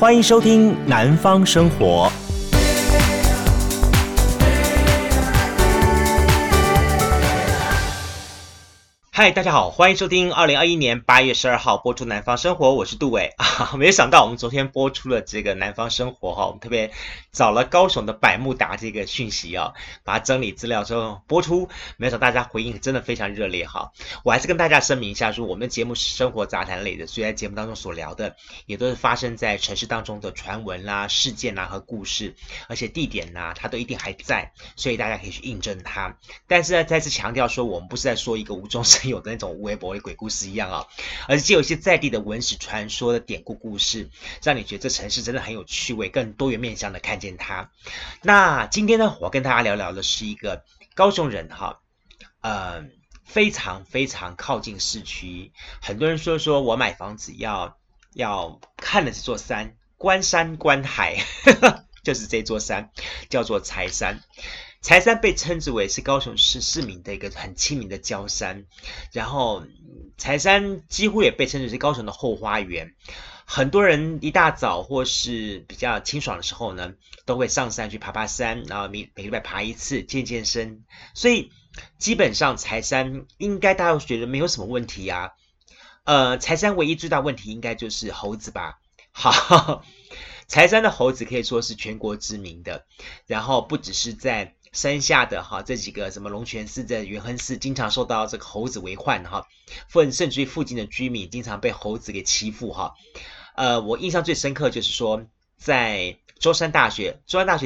欢迎收听《南方生活》。嗨，大家好，欢迎收听2021年8月12号播出《南方生活》，我是杜伟啊。没有想到我们昨天播出了这个《南方生活》哈，我们特别找了高雄的百慕达这个讯息啊，把它整理资料之后播出，没想到大家回应真的非常热烈哈。我还是跟大家声明一下，说我们的节目是生活杂谈类的，所以在节目当中所聊的也都是发生在城市当中的传闻啦、事件啦和故事，而且地点啦它都一定还在，所以大家可以去印证它。但是呢，再次强调说，我们不是在说一个无中生有的那种微博的鬼故事一样啊，而且有一些在地的文史传说的典故故事，让你觉得这城市真的很有趣味，更多元面向的看见它。那今天呢，我跟大家聊聊的是一个高雄人哈，非常非常靠近市区。很多人说我买房子要看的这座山，观山观海，就是这座山叫做柴山。柴山被称之为是高雄市市民的一个很亲民的郊山，然后柴山几乎也被称之为是高雄的后花园。很多人一大早或是比较清爽的时候呢，都会上山去爬爬山，然后每个礼拜爬一次，健健身。所以基本上柴山应该大家觉得没有什么问题啊。柴山唯一最大问题应该就是猴子吧。好，柴山的猴子可以说是全国知名的，然后不只是在山下的哈，这几个什么龙泉寺、这元亨寺，经常受到这个猴子为患哈，甚至于附近的居民经常被猴子给欺负哈。我印象最深刻就是说，在中山大学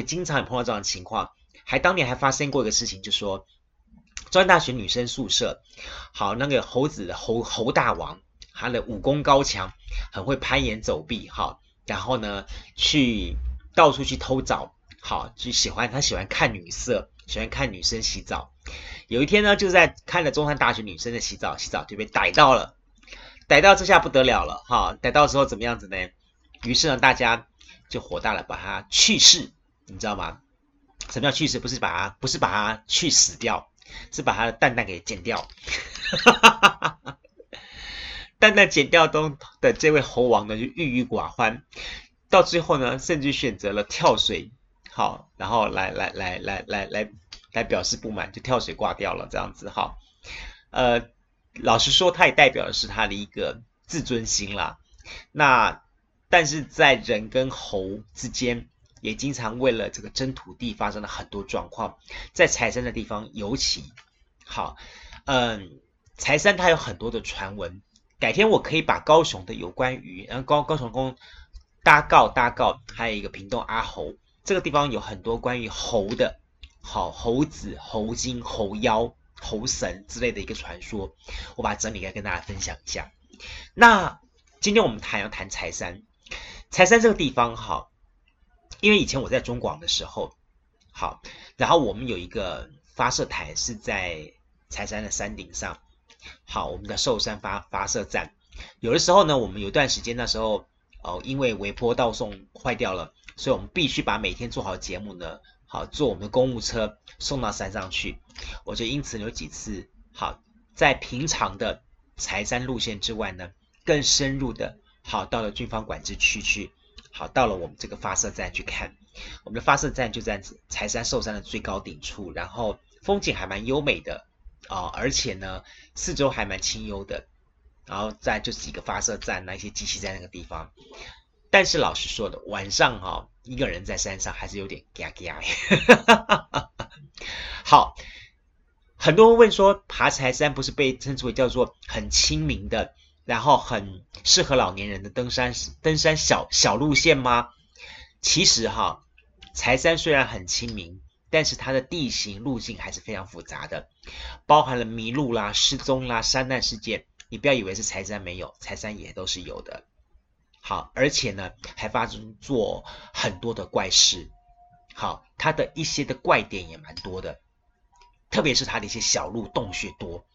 经常也碰到这样的情况，当年还发生过一个事情，就说中山大学女生宿舍，好那个猴子的猴大王，他的武功高强，很会攀岩走壁哈，然后呢去到处去偷找。好，就他喜欢看女色，喜欢看女生洗澡。有一天呢，就在看了中山大学女生的洗澡就被逮到了，这下不得了了哈！逮到的时候怎么样子呢？于是呢，大家就火大了，把他去世，你知道吗？什么叫去世？不是把他去死掉，是把他的蛋蛋给剪掉。蛋蛋剪掉中的这位猴王呢，就郁郁寡欢，到最后呢，甚至选择了跳水。好，然后来表示不满，就跳水挂掉了这样子哈。老实说，它也代表的是他的一个自尊心啦。那但是在人跟猴之间，也经常为了这个争土地发生了很多状况，在柴山的地方尤其好。柴山它有很多的传闻，改天我可以把高雄的有关于高雄公搭告，还有一个屏东阿猴。这个地方有很多关于猴的，好猴子、猴精、猴妖、猴神之类的一个传说，我把它整理来跟大家分享一下。那今天我们要谈柴山，柴山这个地方哈，因为以前我在中广的时候，好，然后我们有一个发射台是在柴山的山顶上，好，我们的寿山发射站，有的时候呢，我们有一段时间那时候因为微波道送坏掉了。所以我们必须把每天做好的节目呢，好坐我们的公务车送到山上去。我就因此有几次，好在平常的柴山路线之外呢，更深入的，好到了军方管制区去，好到了我们这个发射站去看。我们的发射站就在柴山寿山的最高顶处，然后风景还蛮优美的啊，而且呢四周还蛮清幽的，然后再就是几个发射站那一些机器在那个地方。但是老实说的，晚上哈，一个人在山上还是有点嘎嘎。好，很多人问说，爬柴山不是被称之为叫做很亲民的，然后很适合老年人的登山小路线吗？其实哈，柴山虽然很亲民，但是它的地形路径还是非常复杂的，包含了迷路啦、失踪啦、山难事件。你不要以为是柴山没有，柴山也都是有的。好，而且呢，还发生做很多的怪事。好，它的一些的怪点也蛮多的，特别是它的一些小路洞穴多，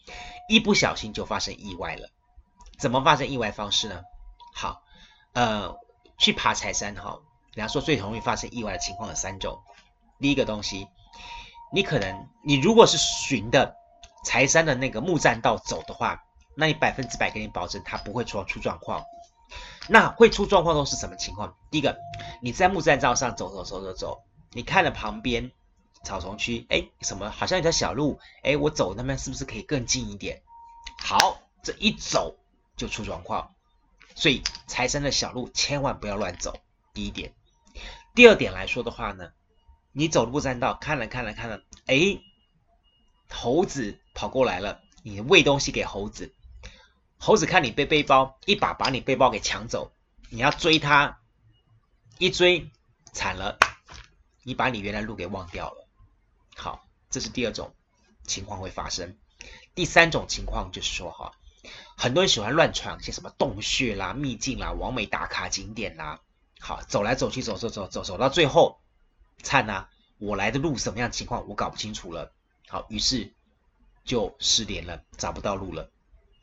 一不小心就发生意外了。怎么发生意外方式呢？好，去爬柴山哈，人家说最容易发生意外的情况有三种。第一个东西，你如果是循的柴山的那个木栈道走的话，那你100%给你保证它不会出状况。那会出状况都是什么情况？第一个，你在木栈道上走，你看了旁边草丛区，什么好像有条小路，我走那边是不是可以更近一点？好，这一走就出状况，所以财神的小路千万不要乱走。第一点，第二点来说的话呢，你走木栈道看了，猴子跑过来了，你喂东西给猴子。猴子看你背背包，一把把你背包给抢走，你要追他，一追惨了，你把你原来路给忘掉了。好，这是第二种情况会发生。第三种情况就是说哈，很多人喜欢乱闯一些什么洞穴啦、秘境啦、完美打卡景点啦。好，走来走去走到最后，惨啊，我来的路什么样的情况我搞不清楚了。好，于是就失联了，找不到路了。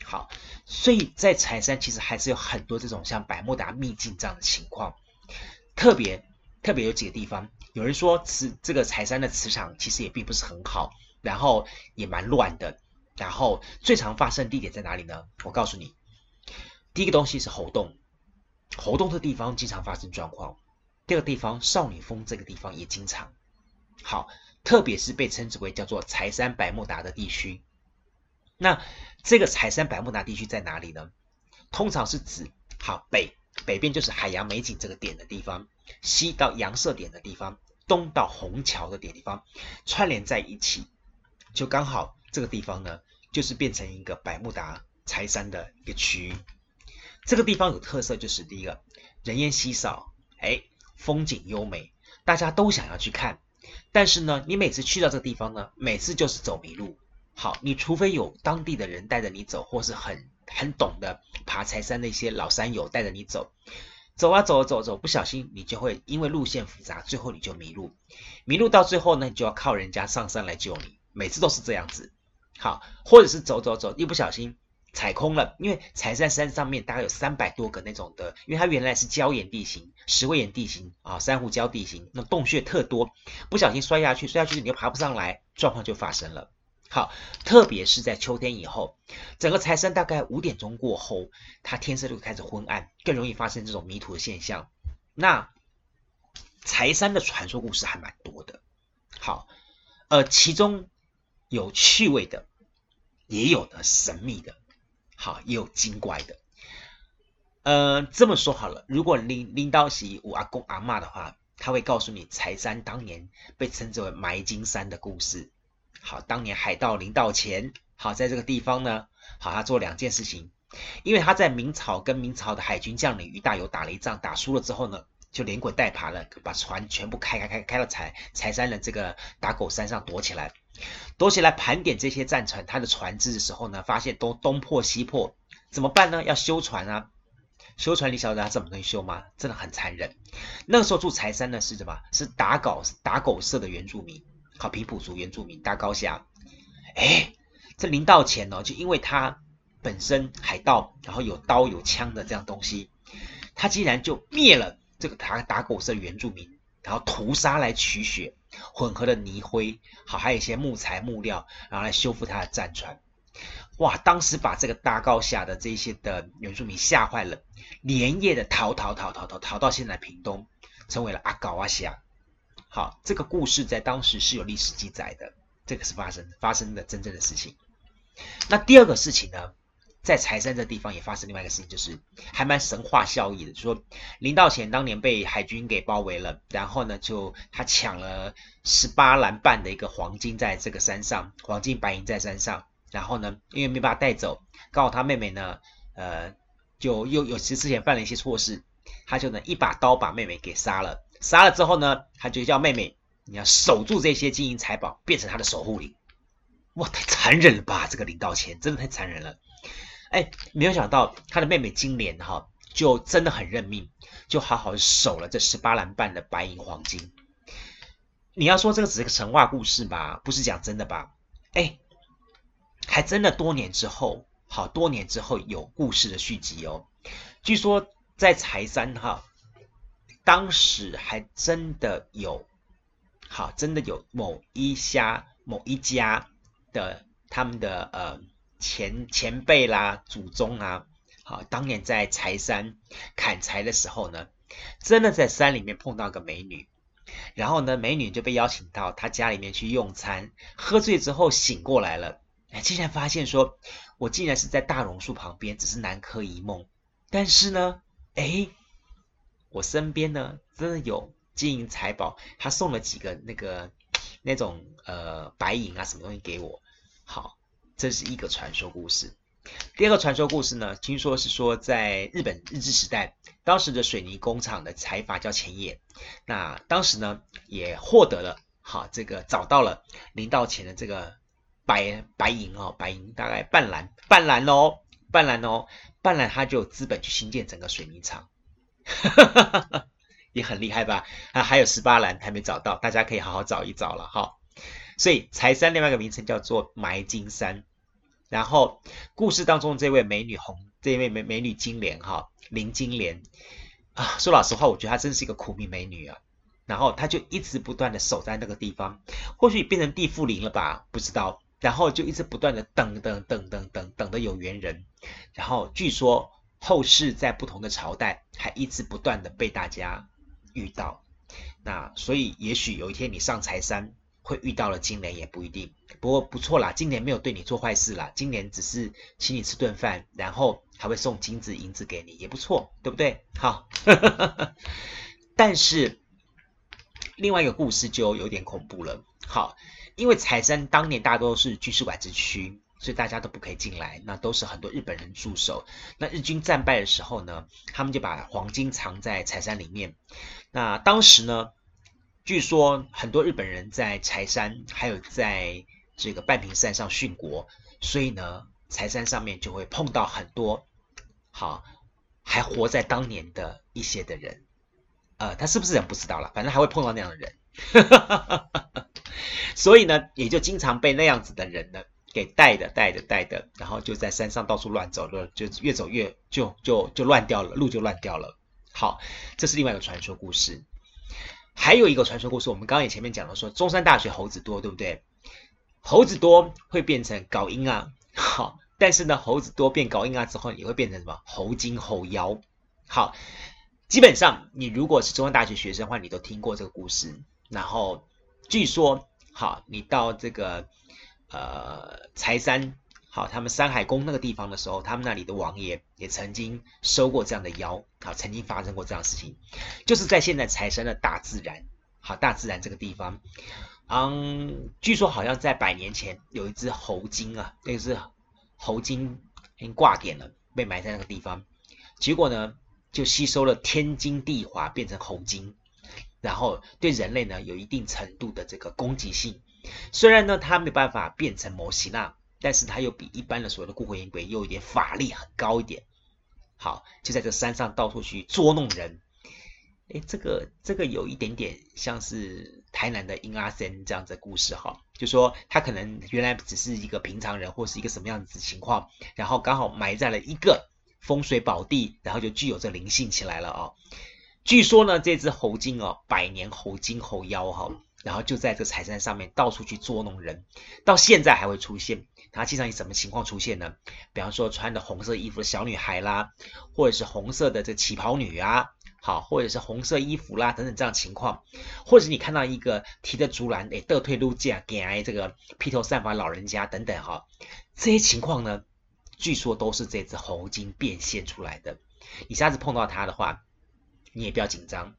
好，所以在财山其实还是有很多这种像百慕达秘境这样的情况，特别有几个地方，有人说这个财山的磁场其实也并不是很好，然后也蛮乱的，然后最常发生的地点在哪里呢？我告诉你，第一个东西是猴洞这地方经常发生状况，第二个地方少女峰这个地方也经常。好，特别是被称之为叫做财山百慕达的地区。那这个财山百慕达地区在哪里呢？通常是指好北边就是海洋美景这个点的地方，西到洋社点的地方，东到虹桥的点地方，串联在一起，就刚好这个地方呢，就是变成一个百慕达财山的一个区域。这个地方有特色，就是第一个人烟稀少，风景优美，大家都想要去看，但是呢，你每次去到这个地方呢，每次就是走迷路。好，你除非有当地的人带着你走，或是很懂的爬财山的一些老山友带着你走，走，不小心你就会因为路线复杂，最后你就迷路，到最后呢，你就要靠人家上山来救你，每次都是这样子。好，或者是走，一不小心踩空了，因为财山山上面大概有300多个那种的，因为它原来是礁岩地形、石灰岩地形啊、珊瑚礁地形，那洞穴特多，不小心摔下去你就爬不上来，状况就发生了。好，特别是在秋天以后，整个财山大概5点钟过后，它天色就开始昏暗，更容易发生这种迷途的现象。那财山的传说故事还蛮多的，好，其中有趣味的，也有的神秘的，好，也有精怪的。这么说好了，如果领导是有阿公阿嬷的话，他会告诉你财山当年被称之为埋金山的故事。好，当年海盗林道潜，好，在这个地方呢，好，他做2件事情，因为他在明朝跟明朝的海军将领于大猷打了一仗，打输了之后呢，就连滚带爬了，把船全部开到财山的这个打狗山上躲起来盘点这些战船，他的船只的时候呢，发现都东破西破，怎么办呢？要修船啊，修船你晓得他怎么能修吗？真的很残忍。那个时候住财山呢是什么？是打狗社的原住民。好，平埔族原住民大高下，这林道潜就因为他本身海盗，然后有刀有枪的这样东西，他竟然就灭了这个打狗社原住民，然后屠杀来取血，混合了泥灰，好，还有一些木材木料，然后来修复他的战船。哇，当时把这个大高下的这些的原住民吓坏了，连夜的逃到现在屏东，成为了阿高阿下。好，这个故事在当时是有历史记载的，这个是发生的真正的事情。那第二个事情呢，在财山这地方也发生另外一个事情，就是还蛮神话效益的，说林道潜当年被海军给包围了，然后呢，就他抢了18篮半的一个黄金在这个山上，黄金白银在山上，然后呢，因为没把他带走，刚好他妹妹呢，就又有之前犯了一些错事，他就能一把刀把妹妹给杀了之后呢，他就叫妹妹，你要守住这些金银财宝，变成他的守护灵。哇，太残忍了吧！这个林道潜真的太残忍了。没有想到他的妹妹金莲哈，就真的很认命，就好好守了这18篮半的白银黄金。你要说这个只是个神话故事吧，不是讲真的吧？还真的多年之后有故事的续集哦。据说在财山哈，当时还真的有某一家的他们的前辈啦、祖宗啊，啊，当年在柴山砍柴的时候呢，真的在山里面碰到个美女，然后呢，美女就被邀请到她家里面去用餐，喝醉之后醒过来了，竟然发现说，我竟然是在大榕树旁边，只是南柯一梦。但是呢，我身边呢，真的有金银财宝，他送了几个那种白银啊什么东西给我。好，这是一个传说故事。第二个传说故事呢，听说是说在日本日治时代，当时的水泥工厂的财阀叫前野，那当时呢也获得了好这个找到了林道前的这个白银哦，白银大概半篮他就有资本去新建整个水泥厂。也很厉害吧？还有18篮还没找到，大家可以好好找一找了哈。所以柴山另外一个名称叫做埋金山。然后故事当中这位美女金莲哈，林金莲啊，说老实话，我觉得她真是一个苦命美女啊。然后她就一直不断的守在那个地方，或许变成地缚灵了吧，不知道。然后就一直不断的等的有缘人。然后据说后世在不同的朝代还一直不断的被大家遇到，那所以也许有一天你上柴山会遇到了金莲也不一定，不过不错啦，金莲没有对你做坏事啦，金莲只是请你吃顿饭，然后还会送金子银子给你，也不错，对不对？好。但是另外一个故事就有点恐怖了。好，因为柴山当年大多是军事管制区，所以大家都不可以进来，那都是很多日本人驻守。那日军战败的时候呢，他们就把黄金藏在柴山里面。那当时呢，据说很多日本人在柴山还有在这个半屏山上殉国，所以呢，柴山上面就会碰到很多好还活在当年的一些的人。他是不是人不知道了，反正还会碰到那样的人。所以呢，也就经常被那样子的人呢给带的，然后就在山上到处乱走了，就越走越就乱掉了，路就乱掉了。好，这是另外一个传说故事。还有一个传说故事，我们刚刚也前面讲了说，中山大学猴子多，对不对？猴子多会变成搞婴啊，好，但是呢，猴子多变搞婴啊之后，也会变成什么猴精猴妖。好，基本上你如果是中山大学学生的话，你都听过这个故事。然后据说，好，你到这个柴山，好，他们山海宫那个地方的时候，他们那里的王爷也曾经收过这样的妖，好，曾经发生过这样的事情，就是在现在柴山的大自然，好，大自然这个地方，据说好像在100年前有一只猴精啊，那只猴精已经挂点了，被埋在那个地方，结果呢就吸收了天精地华变成猴精，然后对人类呢有一定程度的这个攻击性。虽然呢，它没有办法变成摩西纳，但是它又比一般的所谓的孤魂野鬼又有一点法力很高一点。好，就在这山上到处去捉弄人。这个有一点点像是台南的英阿森这样子的故事哈，就说他可能原来只是一个平常人或是一个什么样子的情况，然后刚好埋在了一个风水宝地，然后就具有这灵性起来了哦。据说呢，这只猴精哦，100年猴精猴妖哈。然后就在这柴山上面到处去捉弄人，到现在还会出现。它经常以什么情况出现呢？比方说穿着红色衣服的小女孩啦，或者是红色的这旗袍女啊，好，或者是红色衣服啦等等这样的情况，或者你看到一个提着竹篮倒退路架给挨这个披头散发老人家等等哈，这些情况呢，据说都是这只猴精变现出来的。你下次碰到它的话，你也不要紧张，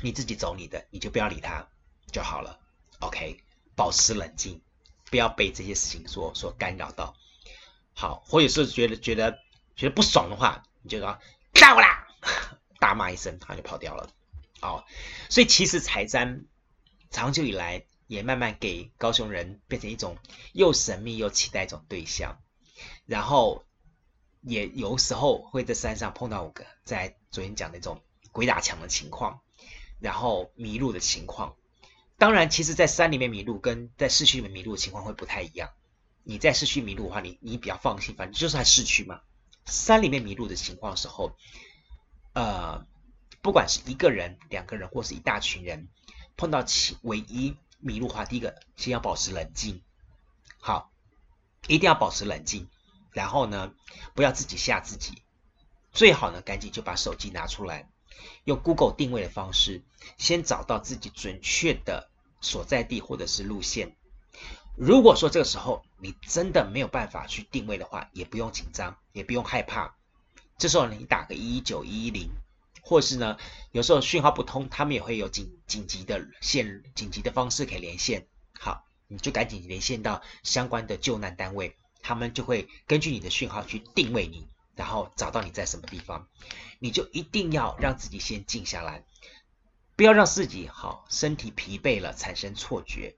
你自己走你的，你就不要理它。就好了 ，OK， 保持冷静，不要被这些事情所干扰到。好，或者是觉得不爽的话，你就说打我啦，大骂一声，他就跑掉了。哦，所以其实柴山长久以来也慢慢给高雄人变成一种又神秘又期待一种对象，然后也有时候会在山上碰到我在昨天讲那种鬼打墙的情况，然后迷路的情况。当然，其实在山里面迷路跟在市区里面迷路的情况会不太一样。你在市区迷路的话，你比较放心，反正就是在市区嘛。山里面迷路的情况的时候，不管是一个人、两个人或是一大群人，碰到唯一迷路的话，第一个先要保持冷静，好，一定要保持冷静，然后呢，不要自己吓自己，最好呢赶紧就把手机拿出来，用 Google 定位的方式先找到自己准确的所在地或者是路线。如果说这个时候你真的没有办法去定位的话，也不用紧张，也不用害怕，这时候你打个119 110，或是呢有时候讯号不通，他们也会有 紧急的方式可以连线。好，你就赶紧连线到相关的救难单位，他们就会根据你的讯号去定位你，然后找到你在什么地方。你就一定要让自己先静下来，不要让自己好身体疲惫了产生错觉。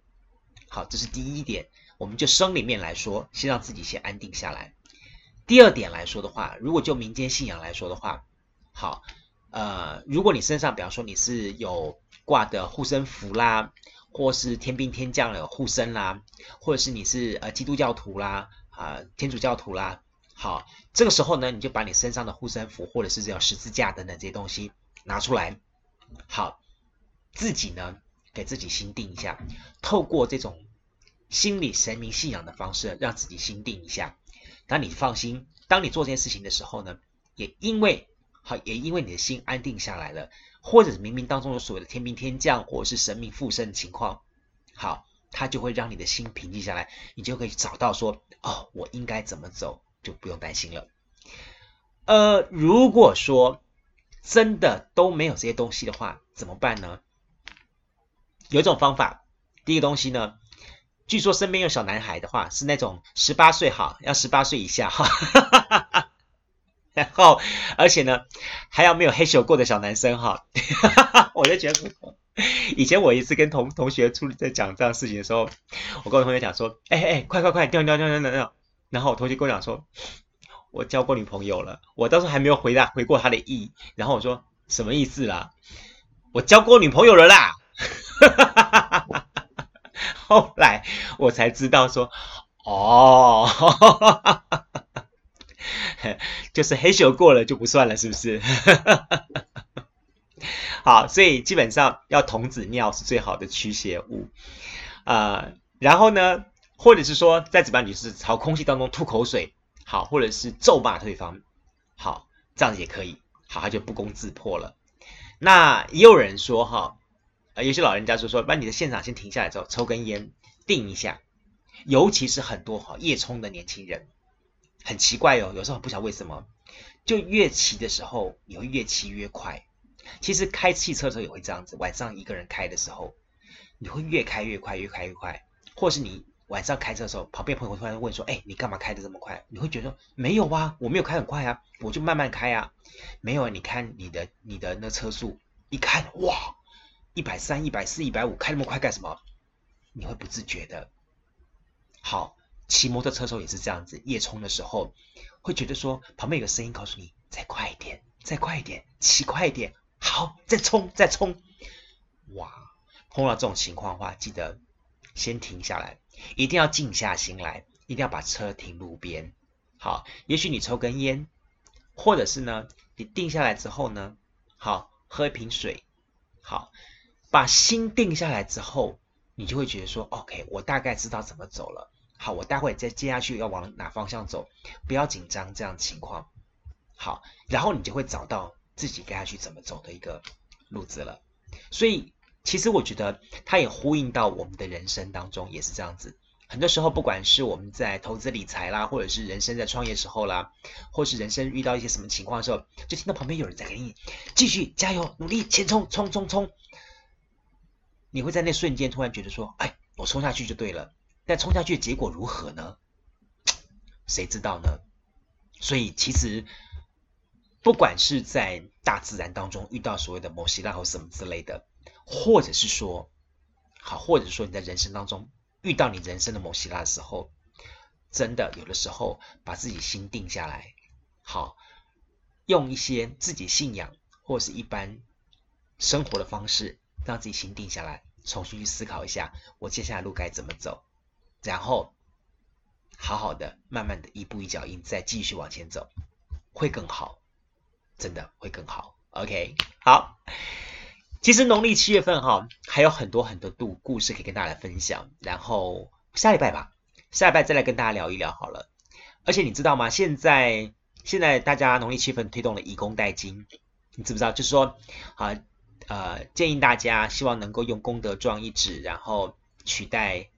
好，这是第一点，我们就生理面来说，先让自己先安定下来。第二点来说的话，如果就民间信仰来说的话，好，如果你身上比方说你是有挂的护身符啦，或是天兵天将有护身啦，或者是你是基督教徒啦，天主教徒啦，好，这个时候呢，你就把你身上的护身符或者是这种十字架等等这些东西拿出来，好，自己呢给自己心定一下，透过这种心理神明信仰的方式让自己心定一下。当你放心，当你做这件事情的时候呢，也因为你的心安定下来了，或者冥冥当中有所谓的天兵天将或者是神明附身的情况，好，它就会让你的心平静下来，你就可以找到说，哦，我应该怎么走，就不用担心了。如果说真的都没有这些东西的话，怎么办呢？有一种方法，第一个东西呢，据说身边有小男孩的话，是那种18岁好，要18岁以下哈，然后而且呢还要没有黑手过的小男生哈，我就觉得以前我一次跟同学出在讲这样的事情的时候，我跟我同学讲说，快尿，然后我同学跟我讲说，我交过女朋友了，我当时还没有回过他的意，然后我说什么意思啦？我交过女朋友了啦，后来我才知道说，哦，就是黑手过了就不算了，是不是？好，所以基本上要童子尿是最好的驱邪物。然后呢，或者是说再怎么样，你就是朝空气当中吐口水，好，或者是咒骂对方，好，这样子也可以，好，他就不攻自破了。那也有人说哈，有些老人家说把你的现场先停下来之后抽根烟定一下，尤其是很多夜冲的年轻人，很奇怪哦，有时候不晓得为什么，就越骑的时候你会越骑越快。其实开汽车的时候也会这样子，晚上一个人开的时候，你会越开越快，越开越快。或是你晚上开车的时候，旁边朋友突然问说：“哎，你干嘛开得这么快？”你会觉得没有啊，我没有开很快啊，我就慢慢开啊。没有啊，你看你的那车速，一看哇，130、140、150，开那么快干什么？你会不自觉的。好。骑摩托车的时候也是这样子，夜冲的时候会觉得说旁边有个声音告诉你再快一点，再快一点，骑快一点，好，再冲。哇，碰到这种情况的话，记得先停下来，一定要静下心来，一定要把车停路边。好，也许你抽根烟，或者是呢你定下来之后呢，好，喝一瓶水，好，把心定下来之后，你就会觉得说 OK， 我大概知道怎么走了。好，我待会再接下去要往哪方向走，不要紧张这样情况。好，然后你就会找到自己该下去怎么走的一个路子了。所以其实我觉得它也呼应到我们的人生当中也是这样子。很多时候不管是我们在投资理财啦，或者是人生在创业时候啦，或是人生遇到一些什么情况的时候，就听到旁边有人在给你继续加油努力前冲，冲。你会在那瞬间突然觉得说，哎，我冲下去就对了。但冲下去的结果如何呢？谁知道呢？所以其实不管是在大自然当中遇到所谓的摩西拉或什么之类的，或者是说好，或者说你在人生当中遇到你人生的摩西拉的时候，真的有的时候把自己心定下来，好，用一些自己信仰或者是一般生活的方式让自己心定下来，重新去思考一下我接下来路该怎么走，然后好好的慢慢的一步一脚印再继续往前走，会更好，真的会更好。 OK， 好，其实农历7月份还有很多很多度故事可以跟大家分享，然后下礼拜再来跟大家聊一聊好了。而且你知道吗，现在现在大家农历7月份推动了以工代金，你知不知道？就是说建议大家希望能够用功德状一纸，然后取代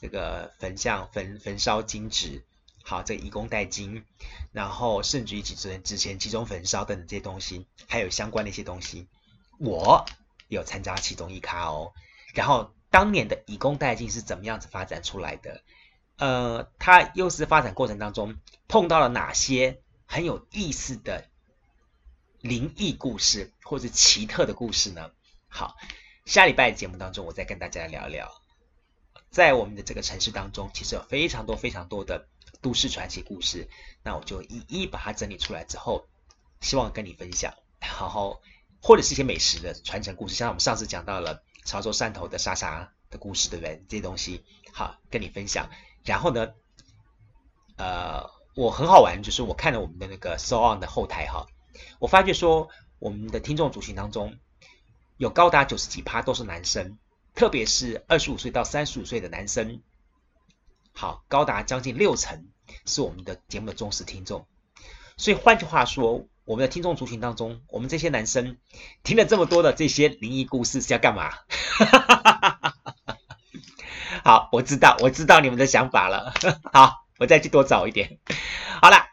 这个焚烧金纸，好，这个以工代金，然后甚至于纸钱集中焚烧等等这些东西，还有相关的一些东西，我有参加其中一咖哦。然后当年的以工代金是怎么样子发展出来的？它又是发展过程当中碰到了哪些很有意思的灵异故事或者奇特的故事呢？好，下礼拜的节目当中我再跟大家聊一聊，在我们的这个城市当中其实有非常多的都市传奇故事，那我就一一把它整理出来之后希望跟你分享，然后或者是一些美食的传承故事，像我们上次讲到了潮州汕头的沙茶的故事，对不对？这些东西好跟你分享。然后呢我很好玩，就是我看了我们的那个 SoOn 的后台哈，我发觉说我们的听众族群当中有高达90几%都是男生，特别是25岁到35岁的男生，好，高达将近60%是我们的节目的忠实听众。所以换句话说，我们的听众族群当中，我们这些男生听了这么多的这些灵异故事是要干嘛？好，我知道你们的想法了。好，我再去多找一点。好啦，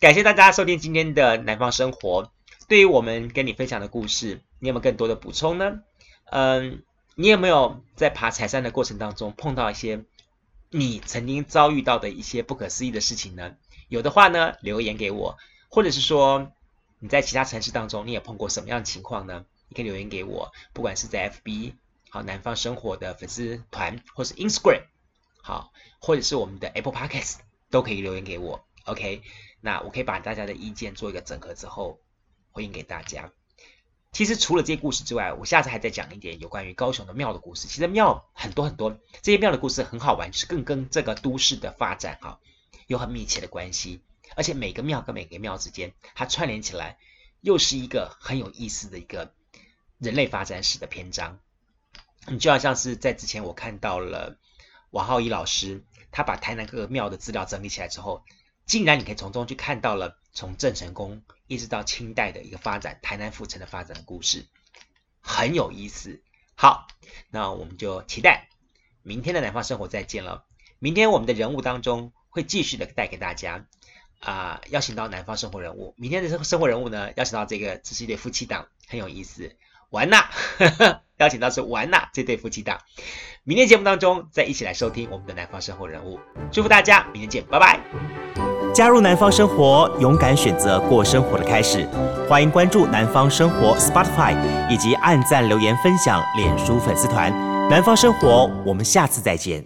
感谢大家收听今天的南方生活。对于我们跟你分享的故事，你有没有更多的补充呢？你有没有在爬柴山的过程当中碰到一些你曾经遭遇到的一些不可思议的事情呢？有的话呢，留言给我，或者是说你在其他城市当中你也碰过什么样的情况呢？你可以留言给我，不管是在 FB 好南方生活的粉丝团，或是 Instagram 好，或者是我们的 Apple Podcast 都可以留言给我。 OK， 那我可以把大家的意见做一个整合之后回应给大家。其实除了这些故事之外，我下次还在讲一点有关于高雄的庙的故事。其实庙很多，这些庙的故事很好玩，就是更跟这个都市的发展哈有很密切的关系，而且每个庙跟每个庙之间它串联起来又是一个很有意思的一个人类发展史的篇章。你就好像是在之前我看到了王浩一老师，他把台南各个庙的资料整理起来之后，竟然你可以从中去看到了从郑成功一直到清代的一个发展，台南府城的发展的故事，很有意思。好，那我们就期待明天的南方生活再见了。明天我们的人物当中会继续的带给大家邀请到南方生活人物。明天的生活人物呢，邀请到这个这是一对夫妻档，很有意思，玩呐邀请到是玩呐这对夫妻档。明天节目当中再一起来收听我们的南方生活人物。祝福大家，明天见，拜拜。加入南方生活，勇敢选择过生活的开始。欢迎关注南方生活 Spotify 以及按赞留言分享脸书粉丝团。南方生活，我们下次再见。